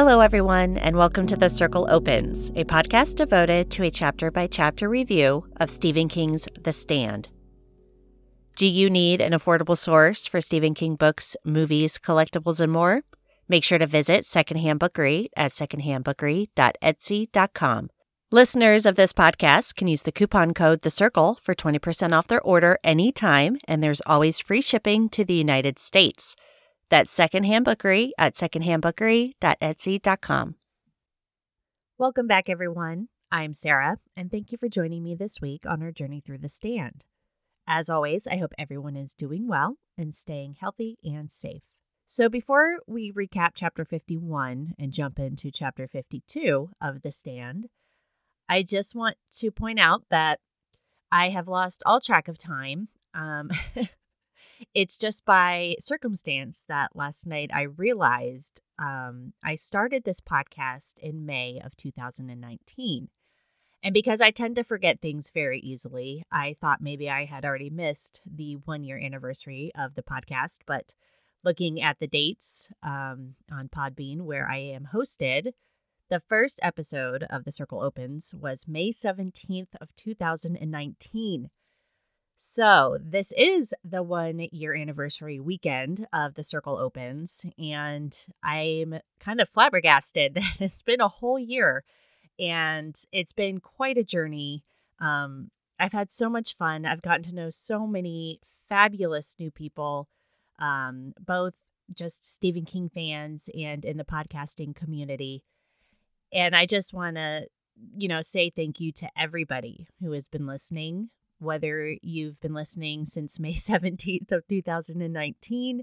Hello, everyone, and welcome to The Circle Opens, a podcast devoted to a chapter-by-chapter review of Stephen King's The Stand. Do you need an affordable source for Stephen King books, movies, collectibles, and more? Make sure to visit Secondhand Bookery at secondhandbookery.etsy.com. Listeners of this podcast can use the coupon code The Circle for 20% off their order anytime, and there's always free shipping to the United States. That's Secondhand Bookery at secondhandbookery.etsy.com. Welcome back, everyone. I'm Sarah, and thank you for joining me this week on our journey through The Stand. As always, I hope everyone is doing well and staying healthy and safe. So before we recap Chapter 51 and jump into Chapter 52 of The Stand, I just want to point out that I have lost all track of time. It's just by circumstance that last night I realized I started this podcast in May of 2019. And because I tend to forget things very easily, I thought maybe I had already missed the one-year anniversary of the podcast. But looking at the dates on Podbean, where I am hosted, the first episode of The Circle Opens was May 17th of 2019. So this is the one-year anniversary weekend of The Circle Opens, and I'm kind of flabbergasted that it's been a whole year, and it's been quite a journey. I've had so much fun. I've gotten to know so many fabulous new people, both just Stephen King fans and in the podcasting community, and I just want to, say thank you to everybody who has been listening. Whether you've been listening since May 17th of 2019,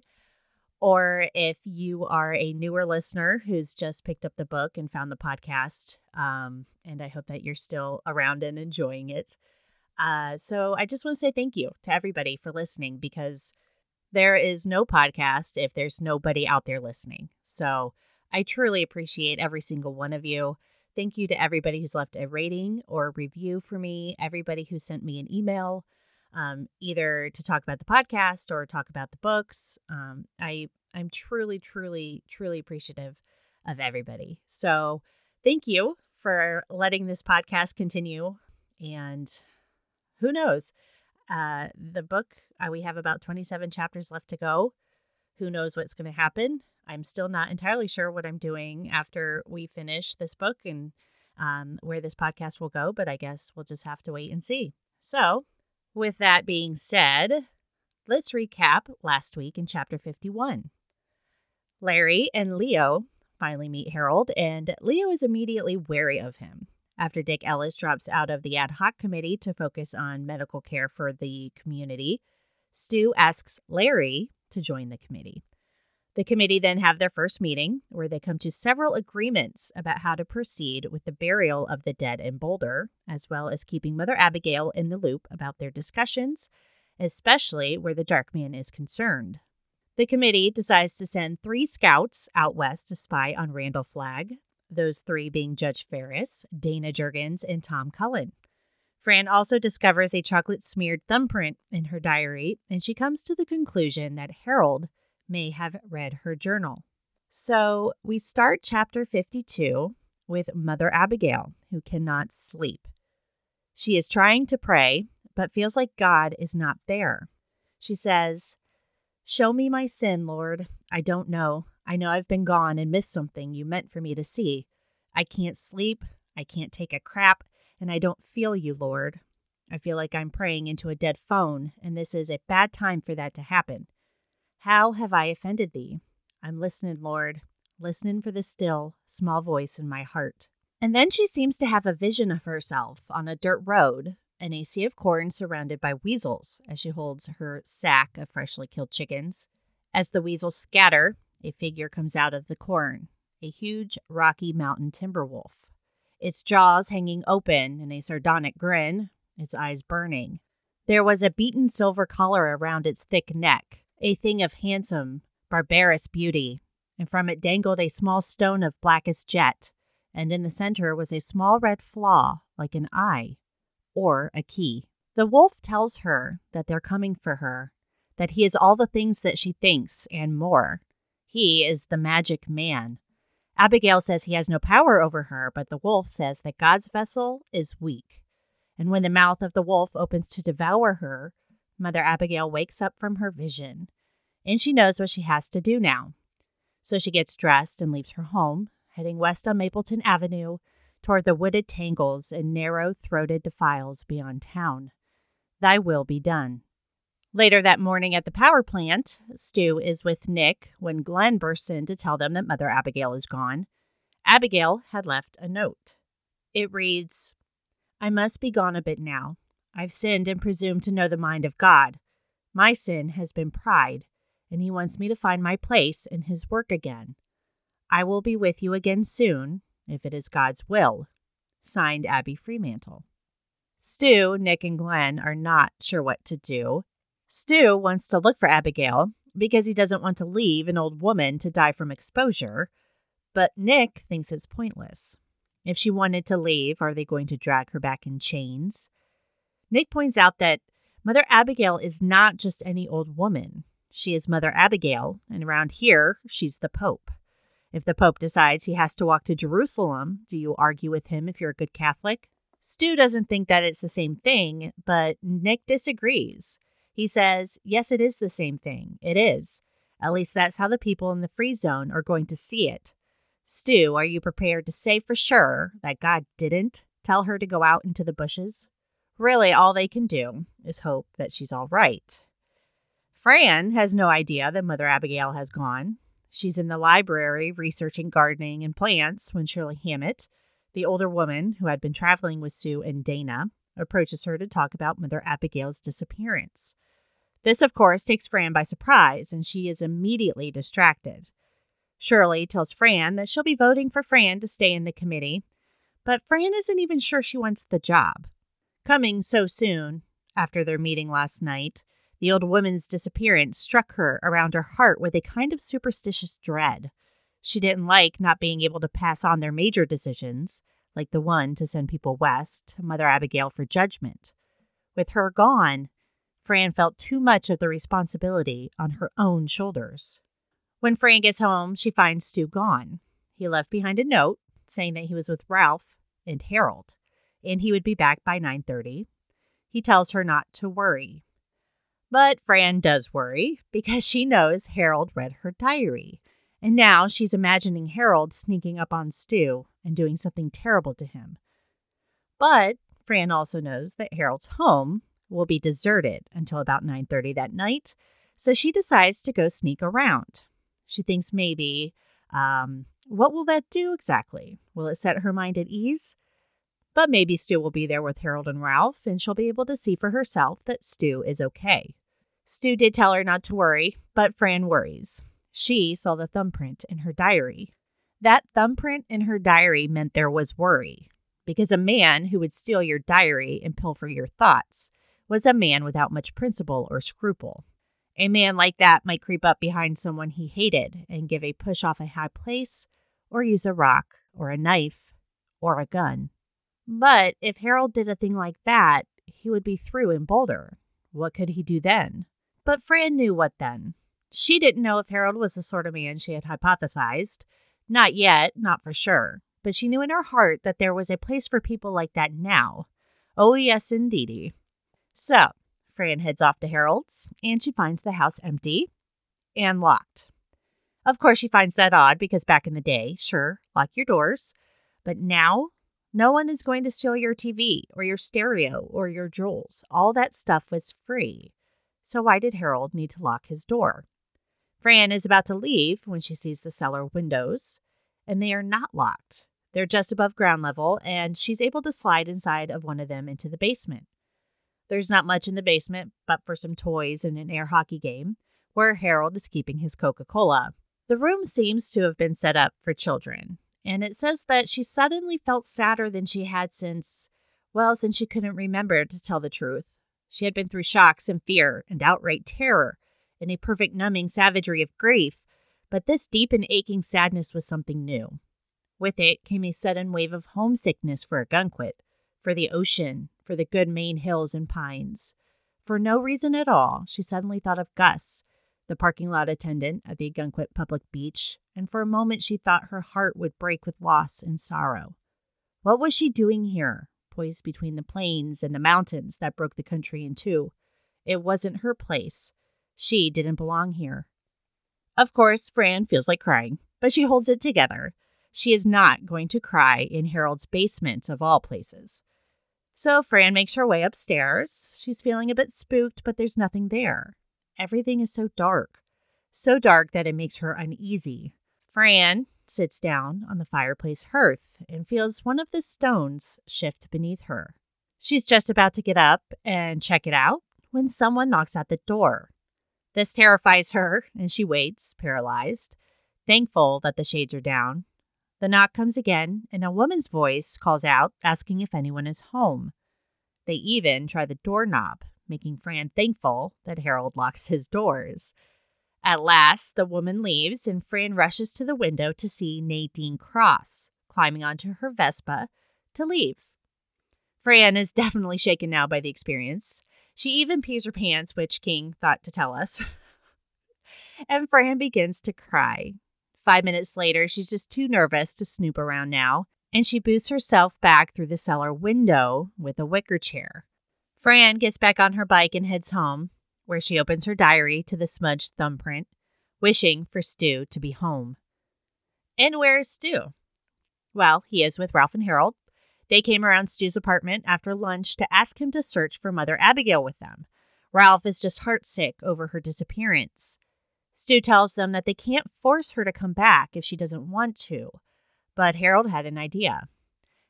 or if you are a newer listener who's just picked up the book and found the podcast, and I hope that you're still around and enjoying it. So I just want to say thank you to everybody for listening, because there is no podcast if there's nobody out there listening. So I truly appreciate every single one of you. Thank you to everybody who's left a rating or review for me, everybody who sent me an email, either to talk about the podcast or talk about the books. I'm truly, truly, truly appreciative of everybody. So thank you for letting this podcast continue. And who knows, the book, we have about 27 chapters left to go. Who knows what's going to happen? I'm still not entirely sure what I'm doing after we finish this book and where this podcast will go, but I guess we'll just have to wait and see. So with that being said, let's recap last week in Chapter 51. Larry and Leo finally meet Harold, and Leo is immediately wary of him after Dick Ellis drops out of the ad hoc committee to focus on medical care for the community. Stu asks Larry to join the committee. The committee then have their first meeting, where they come to several agreements about how to proceed with the burial of the dead in Boulder, as well as keeping Mother Abigail in the loop about their discussions, especially where the Dark Man is concerned. The committee decides to send 3 scouts out west to spy on Randall Flagg, those 3 being Judge Ferris, Dana Jurgens, and Tom Cullen. Fran also discovers a chocolate-smeared thumbprint in her diary, and she comes to the conclusion that Harold may have read her journal. So we start Chapter 52 with Mother Abigail, who cannot sleep. She is trying to pray, but feels like God is not there. She says, "Show me my sin, Lord. I don't know. I know I've been gone and missed something you meant for me to see. I can't sleep. I can't take a crap, and I don't feel you, Lord. I feel like I'm praying into a dead phone, and this is a bad time for that to happen. How have I offended thee? I'm listening, Lord, listening for the still, small voice in my heart." And then she seems to have a vision of herself on a dirt road in a sea of corn surrounded by weasels as she holds her sack of freshly killed chickens. As the weasels scatter, a figure comes out of the corn, a huge Rocky Mountain timber wolf, its jaws hanging open in a sardonic grin, its eyes burning. There was a beaten silver collar around its thick neck, a thing of handsome, barbarous beauty, and from it dangled a small stone of blackest jet, and in the center was a small red flaw, like an eye, or a key. The wolf tells her that they're coming for her, that he is all the things that she thinks, and more. He is the magic man. Abigail says he has no power over her, but the wolf says that God's vessel is weak. And when the mouth of the wolf opens to devour her, Mother Abigail wakes up from her vision, and she knows what she has to do now. So she gets dressed and leaves her home, heading west on Mapleton Avenue toward the wooded tangles and narrow-throated defiles beyond town. Thy will be done. Later that morning at the power plant, Stu is with Nick when Glen bursts in to tell them that Mother Abigail is gone. Abigail had left a note. It reads, "I must be gone a bit now. I've sinned and presumed to know the mind of God. My sin has been pride, and he wants me to find my place in his work again. I will be with you again soon, if it is God's will." Signed, Abby Fremantle. Stu, Nick, and Glen are not sure what to do. Stu wants to look for Abigail because he doesn't want to leave an old woman to die from exposure, but Nick thinks it's pointless. If she wanted to leave, are they going to drag her back in chains? Nick points out that Mother Abigail is not just any old woman. She is Mother Abigail, and around here, she's the Pope. If the Pope decides he has to walk to Jerusalem, do you argue with him if you're a good Catholic? Stu doesn't think that it's the same thing, but Nick disagrees. He says, yes, it is the same thing. It is. At least that's how the people in the free zone are going to see it. Stu, are you prepared to say for sure that God didn't tell her to go out into the bushes? Really, all they can do is hope that she's all right. Fran has no idea that Mother Abigail has gone. She's in the library researching gardening and plants when Shirley Hammett, the older woman who had been traveling with Sue and Dana, approaches her to talk about Mother Abigail's disappearance. This, of course, takes Fran by surprise, and she is immediately distracted. Shirley tells Fran that she'll be voting for Fran to stay in the committee, but Fran isn't even sure she wants the job. Coming so soon after their meeting last night, the old woman's disappearance struck her around her heart with a kind of superstitious dread. She didn't like not being able to pass on their major decisions, like the one to send people west to Mother Abigail for judgment. With her gone, Fran felt too much of the responsibility on her own shoulders. When Fran gets home, she finds Stu gone. He left behind a note saying that he was with Ralph and Harold, and he would be back by 9:30. He tells her not to worry. But Fran does worry because she knows Harold read her diary, and now she's imagining Harold sneaking up on Stu and doing something terrible to him. But Fran also knows that Harold's home will be deserted until about 9:30 that night, so she decides to go sneak around. She thinks maybe, what will that do exactly? Will it set her mind at ease? But maybe Stu will be there with Harold and Ralph, and she'll be able to see for herself that Stu is okay. Stu did tell her not to worry, but Fran worries. She saw the thumbprint in her diary. That thumbprint in her diary meant there was worry, because a man who would steal your diary and pilfer your thoughts was a man without much principle or scruple. A man like that might creep up behind someone he hated and give a push off a high place, or use a rock, or a knife, or a gun. But if Harold did a thing like that, he would be through in Boulder. What could he do then? But Fran knew what then. She didn't know if Harold was the sort of man she had hypothesized. Not yet, not for sure. But she knew in her heart that there was a place for people like that now. Oh, yes, indeedy. So, Fran heads off to Harold's, and she finds the house empty and locked. Of course, she finds that odd because back in the day, sure, lock your doors. But now, no one is going to steal your TV or your stereo or your jewels. All that stuff was free. So why did Harold need to lock his door? Fran is about to leave when she sees the cellar windows, and they are not locked. They're just above ground level, and she's able to slide inside of one of them into the basement. There's not much in the basement, but for some toys and an air hockey game, where Harold is keeping his Coca-Cola. The room seems to have been set up for children. And it says that she suddenly felt sadder than she had since she couldn't remember to tell the truth. She had been through shocks and fear and outright terror and a perfect numbing savagery of grief, but this deep and aching sadness was something new. With it came a sudden wave of homesickness for Ogunquit, for the ocean, for the good Maine hills and pines. For no reason at all, she suddenly thought of Gus, the parking lot attendant at the Ogunquit Public Beach, and for a moment she thought her heart would break with loss and sorrow. What was she doing here, poised between the plains and the mountains that broke the country in two? It wasn't her place. She didn't belong here. Of course, Fran feels like crying, but she holds it together. She is not going to cry in Harold's basement, of all places. So Fran makes her way upstairs. She's feeling a bit spooked, but there's nothing there. Everything is so dark that it makes her uneasy. Fran sits down on the fireplace hearth and feels one of the stones shift beneath her. She's just about to get up and check it out when someone knocks at the door. This terrifies her, and she waits, paralyzed, thankful that the shades are down. The knock comes again, and a woman's voice calls out, asking if anyone is home. They even try the doorknob, making Fran thankful that Harold locks his doors. At last, the woman leaves, and Fran rushes to the window to see Nadine Cross, climbing onto her Vespa to leave. Fran is definitely shaken now by the experience. She even pees her pants, which King thought to tell us. And Fran begins to cry. 5 minutes later, she's just too nervous to snoop around now, and she boosts herself back through the cellar window with a wicker chair. Fran gets back on her bike and heads home, where she opens her diary to the smudged thumbprint, wishing for Stu to be home. And where is Stu? Well, he is with Ralph and Harold. They came around Stu's apartment after lunch to ask him to search for Mother Abigail with them. Ralph is just heartsick over her disappearance. Stu tells them that they can't force her to come back if she doesn't want to, but Harold had an idea.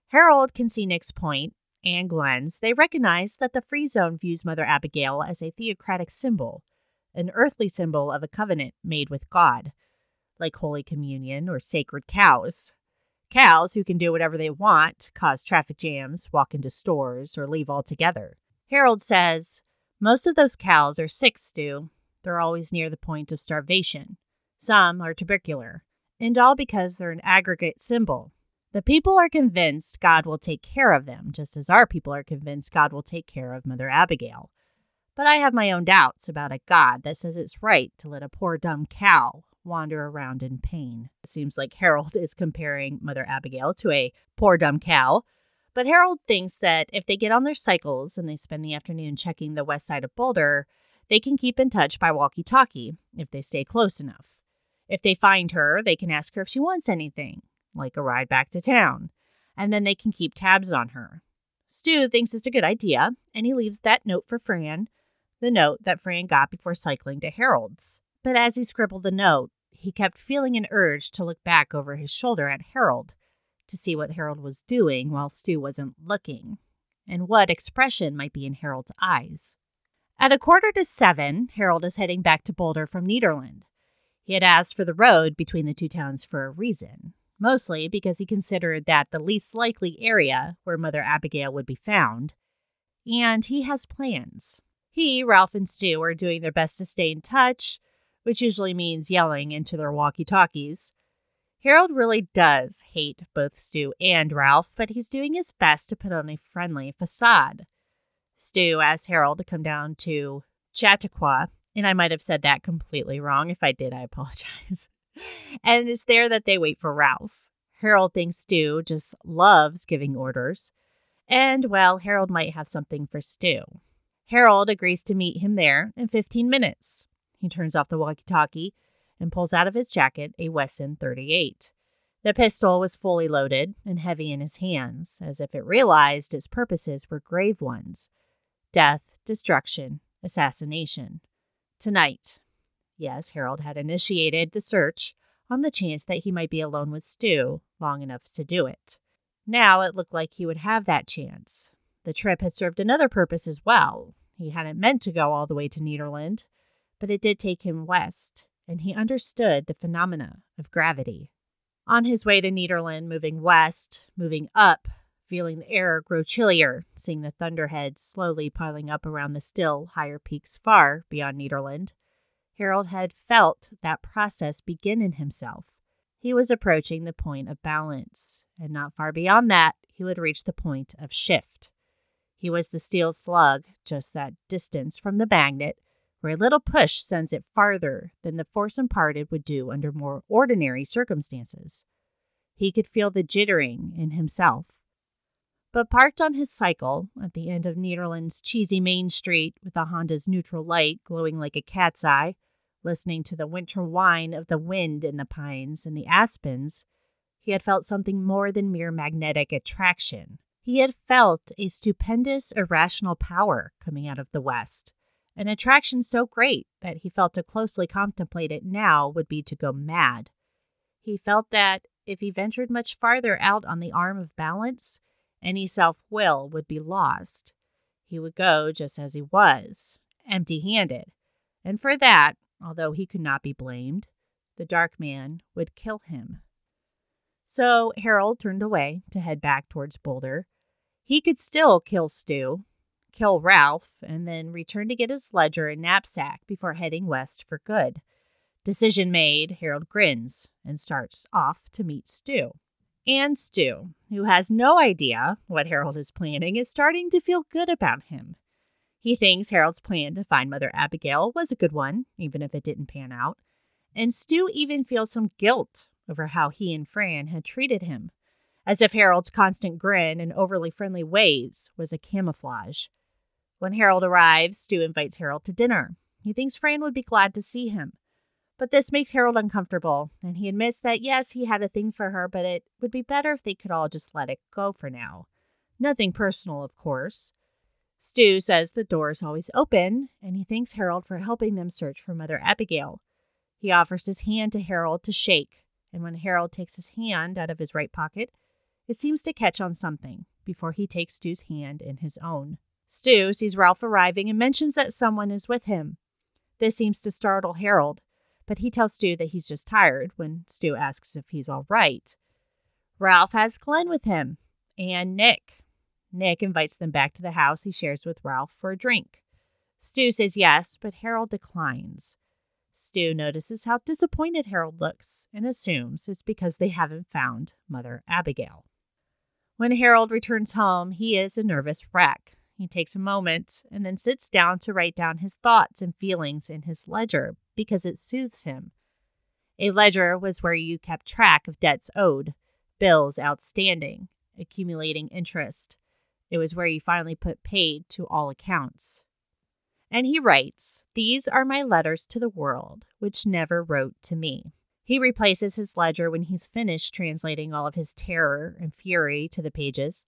Harold can see Nick's point and Glen's. They recognize that the Free Zone views Mother Abigail as a theocratic symbol, an earthly symbol of a covenant made with God, like Holy Communion or sacred cows. Cows who can do whatever they want, cause traffic jams, walk into stores, or leave altogether. Harold says, "Most of those cows are sick, Stu. They're always near the point of starvation. Some are tubercular, and all because they're an aggregate symbol. The people are convinced God will take care of them, just as our people are convinced God will take care of Mother Abigail. But I have my own doubts about a God that says it's right to let a poor dumb cow wander around in pain." It seems like Harold is comparing Mother Abigail to a poor dumb cow, but Harold thinks that if they get on their cycles and they spend the afternoon checking the west side of Boulder, they can keep in touch by walkie-talkie if they stay close enough. If they find her, they can ask her if she wants anything, like a ride back to town, and then they can keep tabs on her. Stu thinks it's a good idea, and he leaves that note for Fran, the note that Fran got before cycling to Harold's. But as he scribbled the note, he kept feeling an urge to look back over his shoulder at Harold, to see what Harold was doing while Stu wasn't looking, and what expression might be in Harold's eyes. At 6:45, Harold is heading back to Boulder from Nederland. He had asked for the road between the two towns for a reason, mostly because he considered that the least likely area where Mother Abigail would be found, and he has plans. He, Ralph, and Stu are doing their best to stay in touch, which usually means yelling into their walkie-talkies. Harold really does hate both Stu and Ralph, but he's doing his best to put on a friendly facade. Stu asked Harold to come down to Chattaqua, and I might have said that completely wrong. If I did, I apologize. And it's there that they wait for Ralph. Harold thinks Stu just loves giving orders. And, well, Harold might have something for Stu. Harold agrees to meet him there in 15 minutes. He turns off the walkie-talkie and pulls out of his jacket a Wesson .38. The pistol was fully loaded and heavy in his hands, as if it realized its purposes were grave ones. Death, destruction, assassination. Tonight. Yes, Harold had initiated the search on the chance that he might be alone with Stu long enough to do it. Now it looked like he would have that chance. The trip had served another purpose as well. He hadn't meant to go all the way to Nederland, but it did take him west, and he understood the phenomena of gravity. On his way to Nederland, moving west, moving up, feeling the air grow chillier, seeing the thunderheads slowly piling up around the still higher peaks far beyond Nederland, Harold had felt that process begin in himself. He was approaching the point of balance, and not far beyond that, he would reach the point of shift. He was the steel slug, just that distance from the magnet, where a little push sends it farther than the foursome parted would do under more ordinary circumstances. He could feel the jittering in himself. But parked on his cycle at the end of Nederland's cheesy main street with the Honda's neutral light glowing like a cat's eye, listening to the winter whine of the wind in the pines and the aspens, he had felt something more than mere magnetic attraction. He had felt a stupendous, irrational power coming out of the West, an attraction so great that he felt to closely contemplate it now would be to go mad. He felt that if he ventured much farther out on the arm of balance, any self-will would be lost. He would go just as he was, empty-handed, and for that, although he could not be blamed, the dark man would kill him. So Harold turned away to head back towards Boulder. He could still kill Stu, kill Ralph, and then return to get his ledger and knapsack before heading west for good. Decision made, Harold grins and starts off to meet Stu. And Stu, who has no idea what Harold is planning, is starting to feel good about him. He thinks Harold's plan to find Mother Abigail was a good one, even if it didn't pan out. And Stu even feels some guilt over how he and Fran had treated him, as if Harold's constant grin and overly friendly ways was a camouflage. When Harold arrives, Stu invites Harold to dinner. He thinks Fran would be glad to see him. But this makes Harold uncomfortable, and he admits that, yes, he had a thing for her, but it would be better if they could all just let it go for now. Nothing personal, of course. Stu says the door is always open, and he thanks Harold for helping them search for Mother Abigail. He offers his hand to Harold to shake, and when Harold takes his hand out of his right pocket, it seems to catch on something before he takes Stu's hand in his own. Stu sees Ralph arriving and mentions that someone is with him. This seems to startle Harold, but he tells Stu that he's just tired when Stu asks if he's all right. Ralph has Glen with him, and Nick. Nick invites them back to the house he shares with Ralph for a drink. Stu says yes, but Harold declines. Stu notices how disappointed Harold looks and assumes it's because they haven't found Mother Abigail. When Harold returns home, he is a nervous wreck. He takes a moment and then sits down to write down his thoughts and feelings in his ledger because it soothes him. A ledger was where you kept track of debts owed, bills outstanding, accumulating interest. It was where you finally put paid to all accounts. And he writes, "These are my letters to the world, which never wrote to me." He replaces his ledger when he's finished translating all of his terror and fury to the pages.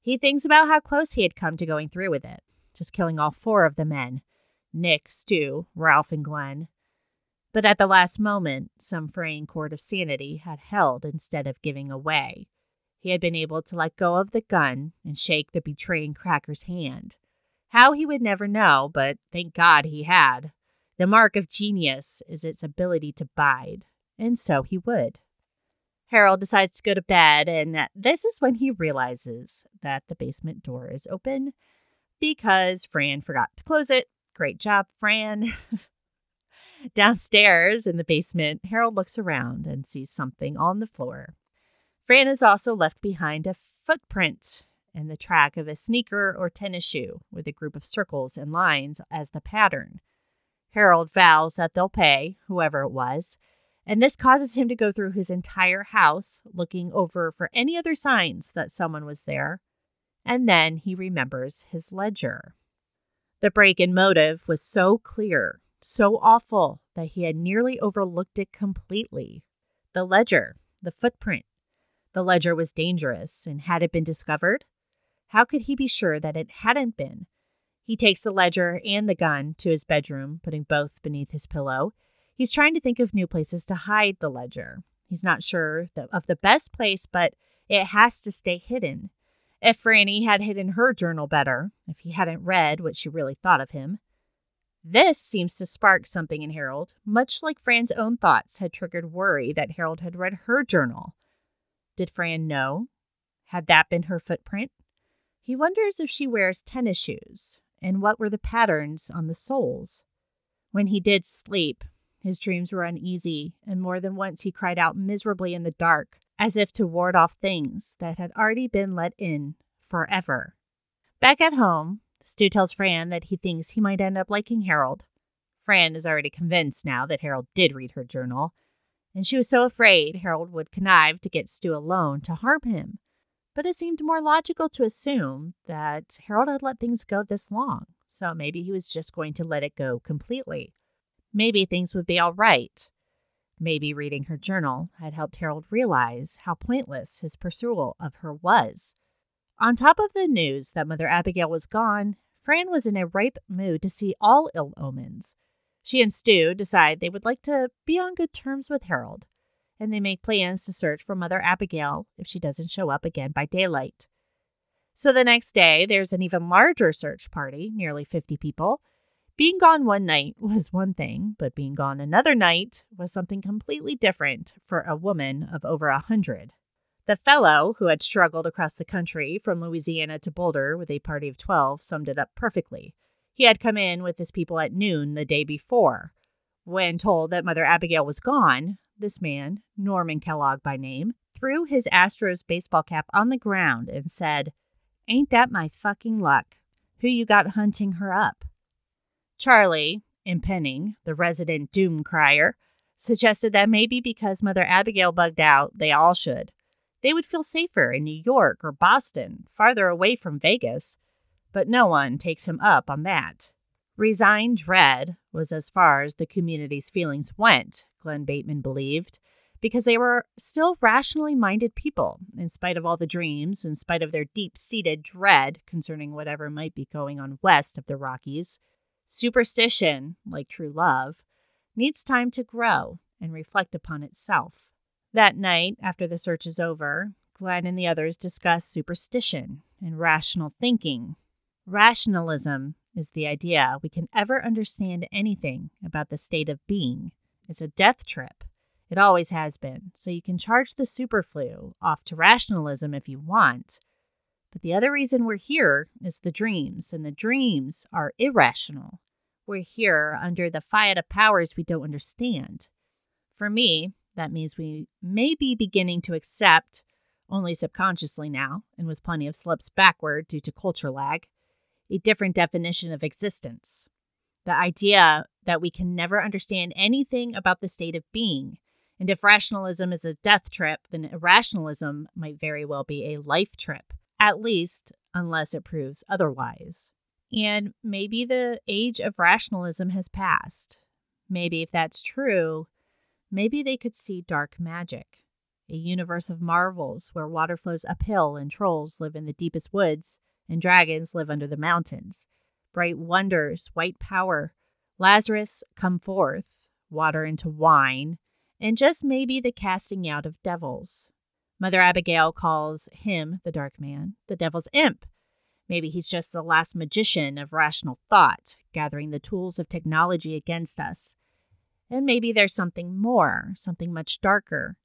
He thinks about how close he had come to going through with it, just killing all four of the men, Nick, Stu, Ralph, and Glen. But at the last moment, some fraying cord of sanity had held instead of giving away. He had been able to let go of the gun and shake the betraying cracker's hand. How he would never know, but thank God he had. The mark of genius is its ability to bide, and so he would. Harold decides to go to bed, and this is when he realizes that the basement door is open because Fran forgot to close it. Great job, Fran. Downstairs in the basement, Harold looks around and sees something on the floor. Fran has also left behind a footprint and the track of a sneaker or tennis shoe with a group of circles and lines as the pattern. Harold vows that they'll pay, whoever it was, and this causes him to go through his entire house looking over for any other signs that someone was there, and then he remembers his ledger. The break in motive was so clear, so awful, that he had nearly overlooked it completely. The ledger, the footprint. The ledger was dangerous, and had it been discovered? How could he be sure that it hadn't been? He takes the ledger and the gun to his bedroom, putting both beneath his pillow. He's trying to think of new places to hide the ledger. He's not sure of the best place, but it has to stay hidden. If Franny had hidden her journal better, if he hadn't read what she really thought of him. This seems to spark something in Harold, much like Fran's own thoughts had triggered worry that Harold had read her journal. Did Fran know? Had that been her footprint? He wonders if she wears tennis shoes, and what were the patterns on the soles. When he did sleep, his dreams were uneasy, and more than once he cried out miserably in the dark, as if to ward off things that had already been let in forever. Back at home, Stu tells Fran that he thinks he might end up liking Harold. Fran is already convinced now that Harold did read her journal, and she was so afraid Harold would connive to get Stu alone to harm him. But it seemed more logical to assume that Harold had let things go this long, so maybe he was just going to let it go completely. Maybe things would be all right. Maybe reading her journal had helped Harold realize how pointless his pursuit of her was. On top of the news that Mother Abigail was gone, Fran was in a ripe mood to see all ill omens. She and Stu decide they would like to be on good terms with Harold, and they make plans to search for Mother Abigail if she doesn't show up again by daylight. So the next day, there's an even larger search party, nearly 50 people. Being gone one night was one thing, but being gone another night was something completely different for a woman of over 100. The fellow, who had struggled across the country from Louisiana to Boulder with a party of 12, summed it up perfectly. He had come in with his people at noon the day before. When told that Mother Abigail was gone, this man, Norman Kellogg by name, threw his Astros baseball cap on the ground and said, "Ain't that my fucking luck? Who you got hunting her up?" Charlie, Impenning, the resident doom crier, suggested that maybe because Mother Abigail bugged out, they all should. They would feel safer in New York or Boston, farther away from Vegas, but no one takes him up on that. Resigned dread was as far as the community's feelings went, Glenn Bateman believed, because they were still rationally minded people, in spite of all the dreams, in spite of their deep-seated dread concerning whatever might be going on west of the Rockies. Superstition, like true love, needs time to grow and reflect upon itself. That night, after the search is over, Glenn and the others discuss superstition and rational thinking. Rationalism is the idea we can ever understand anything about the state of being. It's a death trip. It always has been. So you can charge the superflu off to rationalism if you want. But the other reason we're here is the dreams, and the dreams are irrational. We're here under the fiat of powers we don't understand. For me, that means we may be beginning to accept, only subconsciously now, and with plenty of slips backward due to culture lag, a different definition of existence. The idea that we can never understand anything about the state of being. And if rationalism is a death trip, then irrationalism might very well be a life trip, at least unless it proves otherwise. And maybe the age of rationalism has passed. Maybe if that's true, maybe they could see dark magic, a universe of marvels where water flows uphill and trolls live in the deepest woods and dragons live under the mountains. Bright wonders, white power, Lazarus, come forth, water into wine, and just maybe the casting out of devils. Mother Abigail calls him, the dark man, the devil's imp. Maybe he's just the last magician of rational thought, gathering the tools of technology against us. And maybe there's something more, something much darker.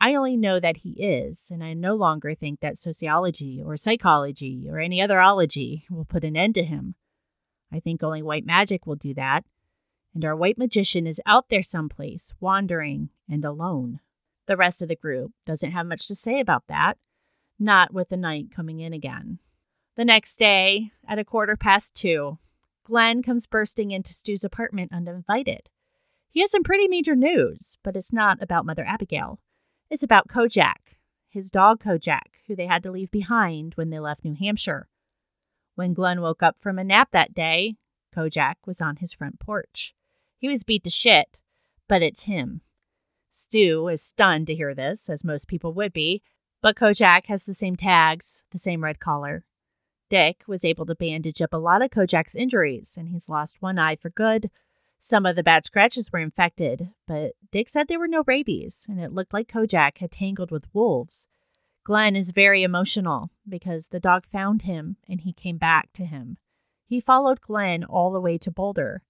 I only know that he is, and I no longer think that sociology or psychology or any other ology will put an end to him. I think only white magic will do that, and our white magician is out there someplace, wandering and alone. The rest of the group doesn't have much to say about that, not with the night coming in again. The next day, at 2:15, Glenn comes bursting into Stu's apartment uninvited. He has some pretty major news, but it's not about Mother Abigail. It's about Kojak, his dog Kojak, who they had to leave behind when they left New Hampshire. When Glenn woke up from a nap that day, Kojak was on his front porch. He was beat to shit, but it's him. Stu is stunned to hear this, as most people would be, but Kojak has the same tags, the same red collar. Dick was able to bandage up a lot of Kojak's injuries, and he's lost one eye for good. Some of the bad scratches were infected, but Dick said there were no rabies, and it looked like Kojak had tangled with wolves. Glenn is very emotional because the dog found him and he came back to him. He followed Glenn all the way to Boulder.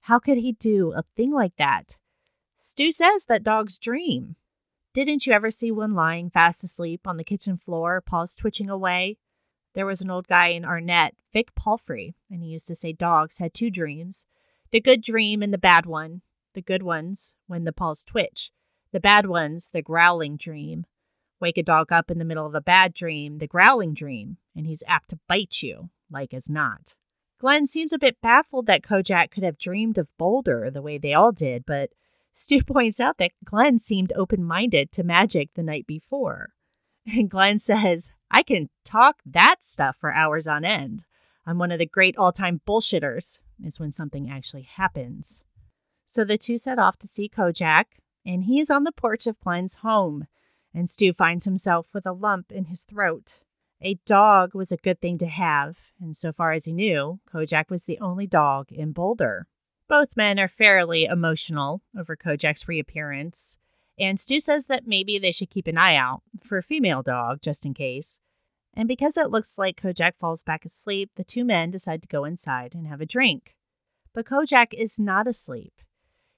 How could he do a thing like that? Stu says that dogs dream. Didn't you ever see one lying fast asleep on the kitchen floor, paws twitching away? There was an old guy in Arnett, Vic Palfrey, and he used to say dogs had two dreams. The good dream and the bad one. The good ones, when the paws twitch. The bad ones, the growling dream. Wake a dog up in the middle of a bad dream, the growling dream, and he's apt to bite you, like as not. Glen seems a bit baffled that Kojak could have dreamed of Boulder the way they all did, but Stu points out that Glen seemed open-minded to magic the night before. And Glen says, I can talk that stuff for hours on end. I'm one of the great all-time bullshitters, is when something actually happens. So the two set off to see Kojak, and he is on the porch of Glen's home, and Stu finds himself with a lump in his throat. A dog was a good thing to have, and so far as he knew, Kojak was the only dog in Boulder. Both men are fairly emotional over Kojak's reappearance, and Stu says that maybe they should keep an eye out for a female dog, just in case. And because it looks like Kojak falls back asleep, the two men decide to go inside and have a drink. But Kojak is not asleep.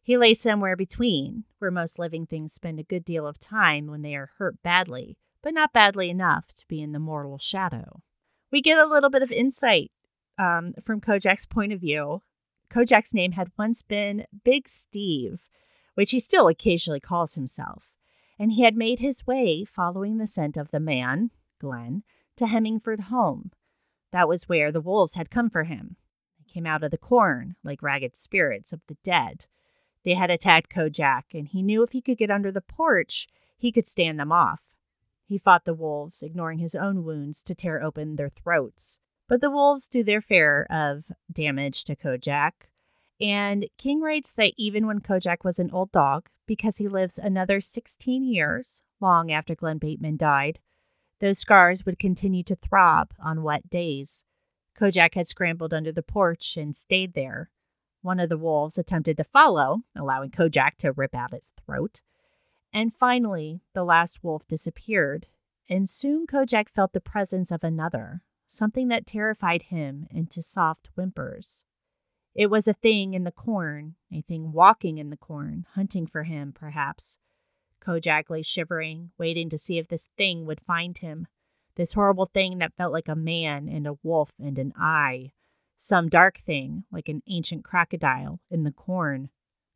He lays somewhere between, where most living things spend a good deal of time when they are hurt badly, but not badly enough to be in the mortal shadow. We get a little bit of insight from Kojak's point of view. Kojak's name had once been Big Steve, which he still occasionally calls himself, and he had made his way following the scent of the man, Glen, to Hemingford Home. That was where the wolves had come for him. They came out of the corn like ragged spirits of the dead. They had attacked Kojak, and he knew if he could get under the porch, he could stand them off. He fought the wolves, ignoring his own wounds to tear open their throats. But the wolves do their fair of damage to Kojak. And King writes that even when Kojak was an old dog, because he lives another 16 years, long after Glen Bateman died, those scars would continue to throb on wet days. Kojak had scrambled under the porch and stayed there. One of the wolves attempted to follow, allowing Kojak to rip out its throat. And finally, the last wolf disappeared, and soon Kojak felt the presence of another, something that terrified him into soft whimpers. It was a thing in the corn, a thing walking in the corn, hunting for him, perhaps. Kojak lay shivering, waiting to see if this thing would find him, this horrible thing that felt like a man and a wolf and an eye, some dark thing like an ancient crocodile in the corn.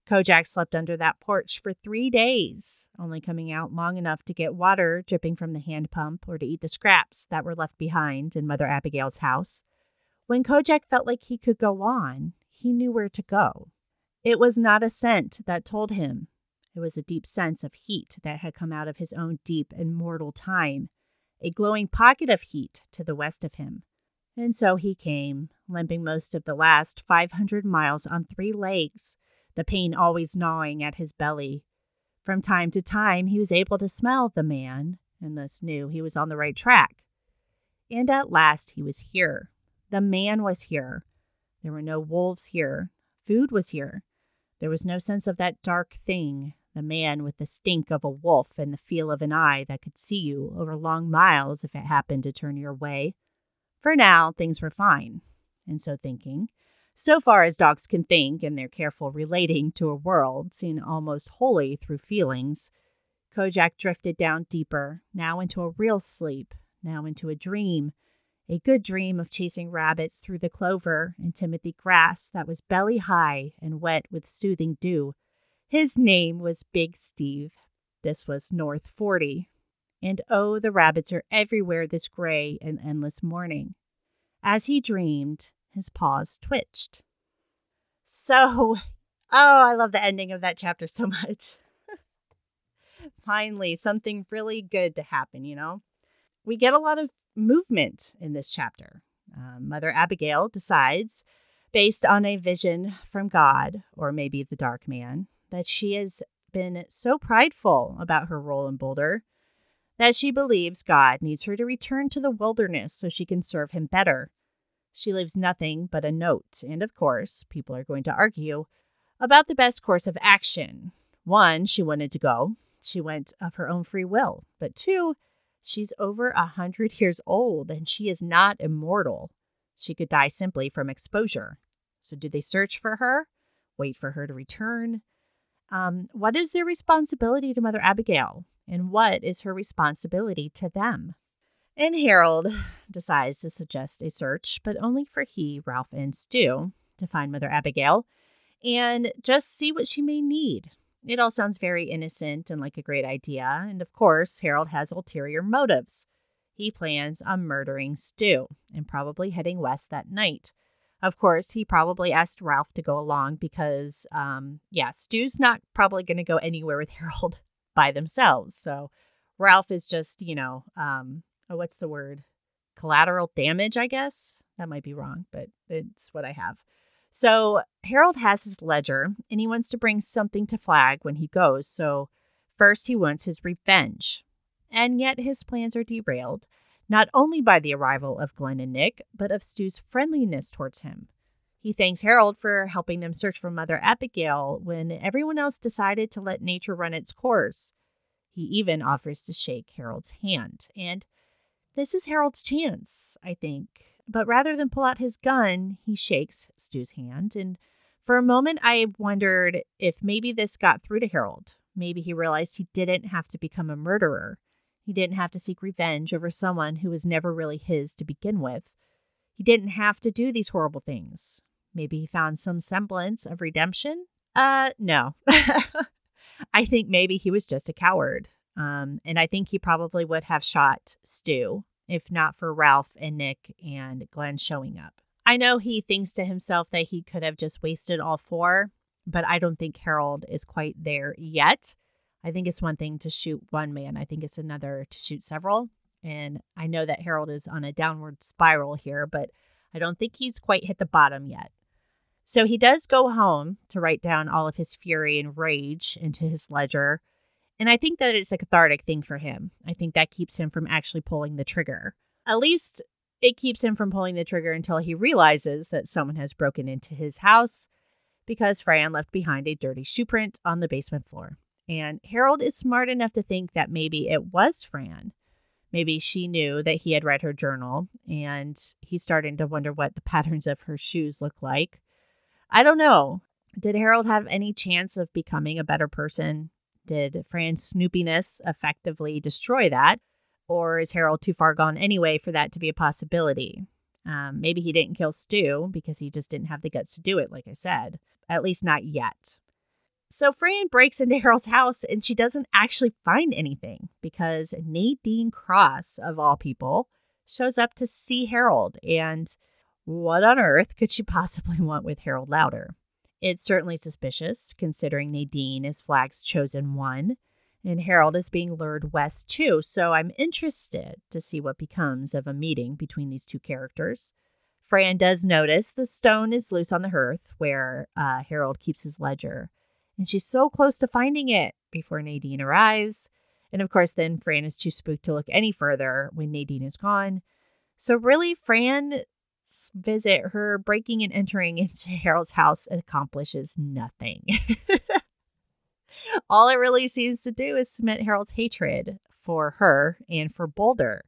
Kojak slept under that porch for 3 days, only coming out long enough to get water dripping from the hand pump or to eat the scraps that were left behind in Mother Abigail's house. When Kojak felt like he could go on, he knew where to go. It was not a scent that told him. It was a deep sense of heat that had come out of his own deep and mortal time, a glowing pocket of heat to the west of him. And so he came, limping most of the last 500 miles on 3 legs, the pain always gnawing at his belly. From time to time, he was able to smell the man, and thus knew he was on the right track. And at last, he was here. The man was here. There were no wolves here. Food was here. There was no sense of that dark thing, the man with the stink of a wolf and the feel of an eye that could see you over long miles if it happened to turn your way. For now, things were fine. And so thinking, so far as dogs can think and their careful relating to a world seen almost wholly through feelings, Kojak drifted down deeper, now into a real sleep, now into a dream, a good dream of chasing rabbits through the clover and timothy grass that was belly high and wet with soothing dew. His name was Big Steve. This was North 40. And oh, the rabbits are everywhere this gray and endless morning. As he dreamed, his paws twitched. So, I love the ending of that chapter so much. Finally, something really good to happen, you know? We get a lot of movement in this chapter. Mother Abigail decides, based on a vision from God, or maybe the Dark Man, that she has been so prideful about her role in Boulder that she believes God needs her to return to the wilderness so she can serve him better. She leaves nothing but a note, and of course, people are going to argue about the best course of action. 1, she wanted to go. She went of her own free will. But 2, she's over 100 years old, and she is not immortal. She could die simply from exposure. So do they search for her? Wait for her to return? What is their responsibility to Mother Abigail? And what is her responsibility to them? And Harold decides to suggest a search, but only for he, Ralph, and Stu to find Mother Abigail and just see what she may need. It all sounds very innocent and like a great idea. And of course, Harold has ulterior motives. He plans on murdering Stu and probably heading west that night. Of course, he probably asked Ralph to go along because, Stu's not probably going to go anywhere with Harold by themselves. So Ralph is just, what's the word? Collateral damage, I guess. That might be wrong, but it's what I have. So Harold has his ledger, and he wants to bring something to Flagg when he goes. So first, he wants his revenge. And yet his plans are derailed, not only by the arrival of Glen and Nick, but of Stu's friendliness towards him. He thanks Harold for helping them search for Mother Abigail when everyone else decided to let nature run its course. He even offers to shake Harold's hand. And this is Harold's chance, I think. But rather than pull out his gun, he shakes Stu's hand. And for a moment, I wondered if maybe this got through to Harold. Maybe he realized he didn't have to become a murderer. He didn't have to seek revenge over someone who was never really his to begin with. He didn't have to do these horrible things. Maybe he found some semblance of redemption? No. I think maybe he was just a coward. And I think he probably would have shot Stu, if not for Ralph and Nick and Glen showing up. I know he thinks to himself that he could have just wasted all four, but I don't think Harold is quite there yet. I think it's one thing to shoot one man. I think it's another to shoot several. And I know that Harold is on a downward spiral here, but I don't think he's quite hit the bottom yet. So he does go home to write down all of his fury and rage into his ledger. And I think that it's a cathartic thing for him. I think that keeps him from actually pulling the trigger. At least it keeps him from pulling the trigger until he realizes that someone has broken into his house because Fran left behind a dirty shoe print on the basement floor. And Harold is smart enough to think that maybe it was Fran. Maybe she knew that he had read her journal, and he's starting to wonder what the patterns of her shoes look like. I don't know. Did Harold have any chance of becoming a better person? Did Fran's snoopiness effectively destroy that? Or is Harold too far gone anyway for that to be a possibility? Maybe he didn't kill Stu because he just didn't have the guts to do it, like I said. At least not yet. So Fran breaks into Harold's house, and she doesn't actually find anything because Nadine Cross, of all people, shows up to see Harold. And what on earth could she possibly want with Harold Lauder? It's certainly suspicious, considering Nadine is Flagg's chosen one, and Harold is being lured west too. So I'm interested to see what becomes of a meeting between these two characters. Fran does notice the stone is loose on the hearth where Harold keeps his ledger. And she's so close to finding it before Nadine arrives. And of course, then Fran is too spooked to look any further when Nadine is gone. So really, Fran's visit, her breaking and entering into Harold's house, accomplishes nothing. All it really seems to do is cement Harold's hatred for her and for Boulder.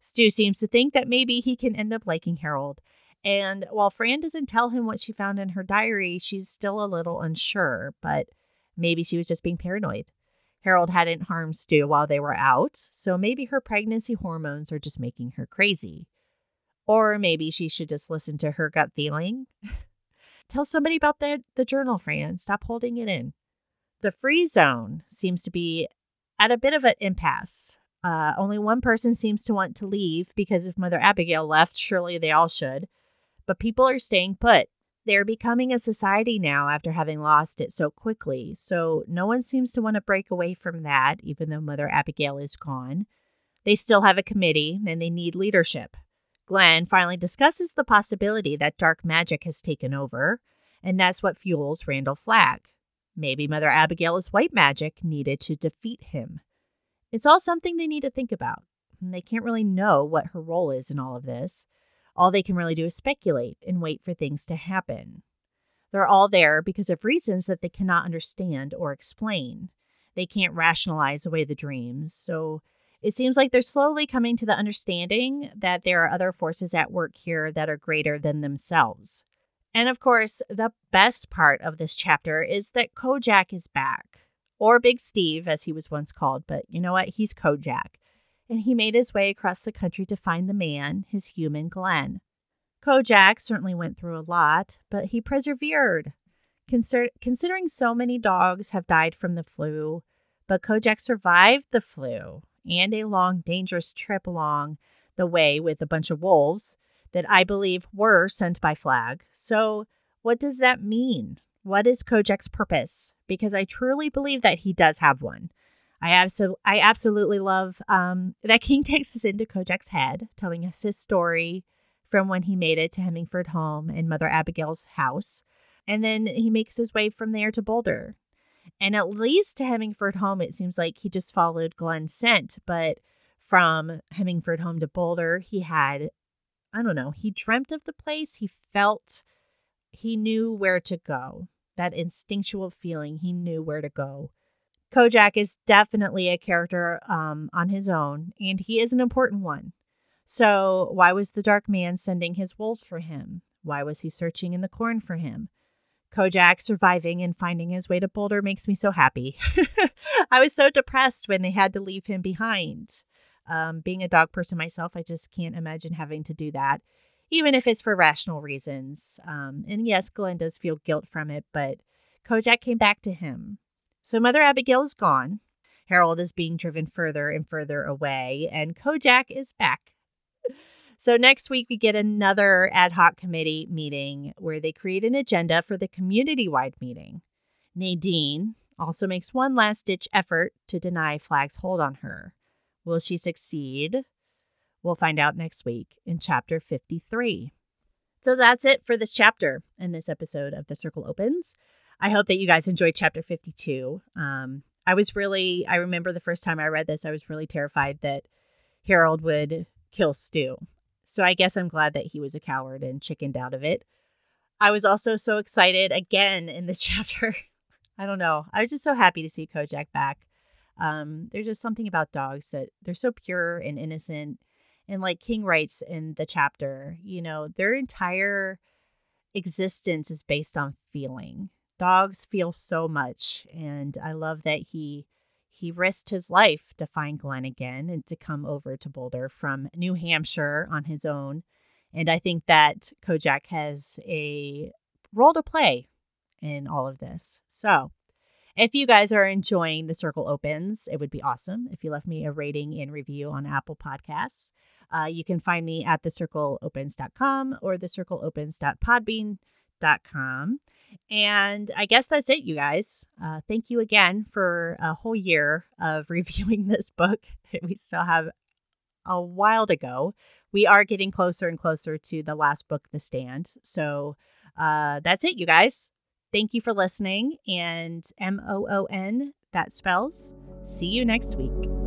Stu seems to think that maybe he can end up liking Harold. And while Fran doesn't tell him what she found in her diary, she's still a little unsure, but maybe she was just being paranoid. Harold hadn't harmed Stu while they were out, so maybe her pregnancy hormones are just making her crazy. Or maybe she should just listen to her gut feeling. Tell somebody about the journal, Fran. Stop holding it in. The free zone seems to be at a bit of an impasse. Only one person seems to want to leave because if Mother Abigail left, surely they all should. But people are staying put. They're becoming a society now after having lost it so quickly. So no one seems to want to break away from that, even though Mother Abigail is gone. They still have a committee and they need leadership. Glen finally discusses the possibility that dark magic has taken over, and that's what fuels Randall Flagg. Maybe Mother Abigail is white magic needed to defeat him. It's all something they need to think about, and they can't really know what her role is in all of this. All they can really do is speculate and wait for things to happen. They're all there because of reasons that they cannot understand or explain. They can't rationalize away the dreams. So it seems like they're slowly coming to the understanding that there are other forces at work here that are greater than themselves. And of course, the best part of this chapter is that Kojak is back, or Big Steve, as he was once called. But you know what? He's Kojak. And he made his way across the country to find the man, his human Glen. Kojak certainly went through a lot, but he persevered. Considering so many dogs have died from the flu, but Kojak survived the flu and a long, dangerous trip along the way with a bunch of wolves that I believe were sent by Flagg. So what does that mean? What is Kojak's purpose? Because I truly believe that he does have one. I absolutely love that King takes us into Kojak's head, telling us his story from when he made it to Hemingford Home and Mother Abigail's house. And then he makes his way from there to Boulder. And at least to Hemingford Home, it seems like he just followed Glen's scent. But from Hemingford Home to Boulder, he had, I don't know, he dreamt of the place. He felt he knew where to go. That instinctual feeling, he knew where to go. Kojak is definitely a character on his own, and he is an important one. So why was the dark man sending his wolves for him? Why was he searching in the corn for him? Kojak surviving and finding his way to Boulder makes me so happy. I was so depressed when they had to leave him behind. Being a dog person myself, I just can't imagine having to do that, even if it's for rational reasons. And yes, Glen does feel guilt from it, but Kojak came back to him. So Mother Abigail is gone. Harold is being driven further and further away, and Kojak is back. So next week, we get another ad hoc committee meeting where they create an agenda for the community-wide meeting. Nadine also makes one last-ditch effort to deny Flagg's hold on her. Will she succeed? We'll find out next week in Chapter 53. So that's it for this chapter and this episode of The Circle Opens. I hope that you guys enjoyed Chapter 52. I remember the first time I read this, I was really terrified that Harold would kill Stu. So I guess I'm glad that he was a coward and chickened out of it. I was also so excited again in this chapter. I don't know. I was just so happy to see Kojak back. There's just something about dogs that they're so pure and innocent. And like King writes in the chapter, you know, their entire existence is based on feeling. Dogs feel so much. And I love that he risked his life to find Glen again and to come over to Boulder from New Hampshire on his own. And I think that Kojak has a role to play in all of this. So if you guys are enjoying The Circle Opens, it would be awesome if you left me a rating and review on Apple Podcasts. You can find me at thecircleopens.com or thecircleopens.podbean.com. And I guess that's it, you guys. Thank you again for a whole year of reviewing this book. We still have a while to go. We are getting closer and closer to the last book, The Stand. So that's it, you guys. Thank you for listening. And MOON, that spells, see you next week.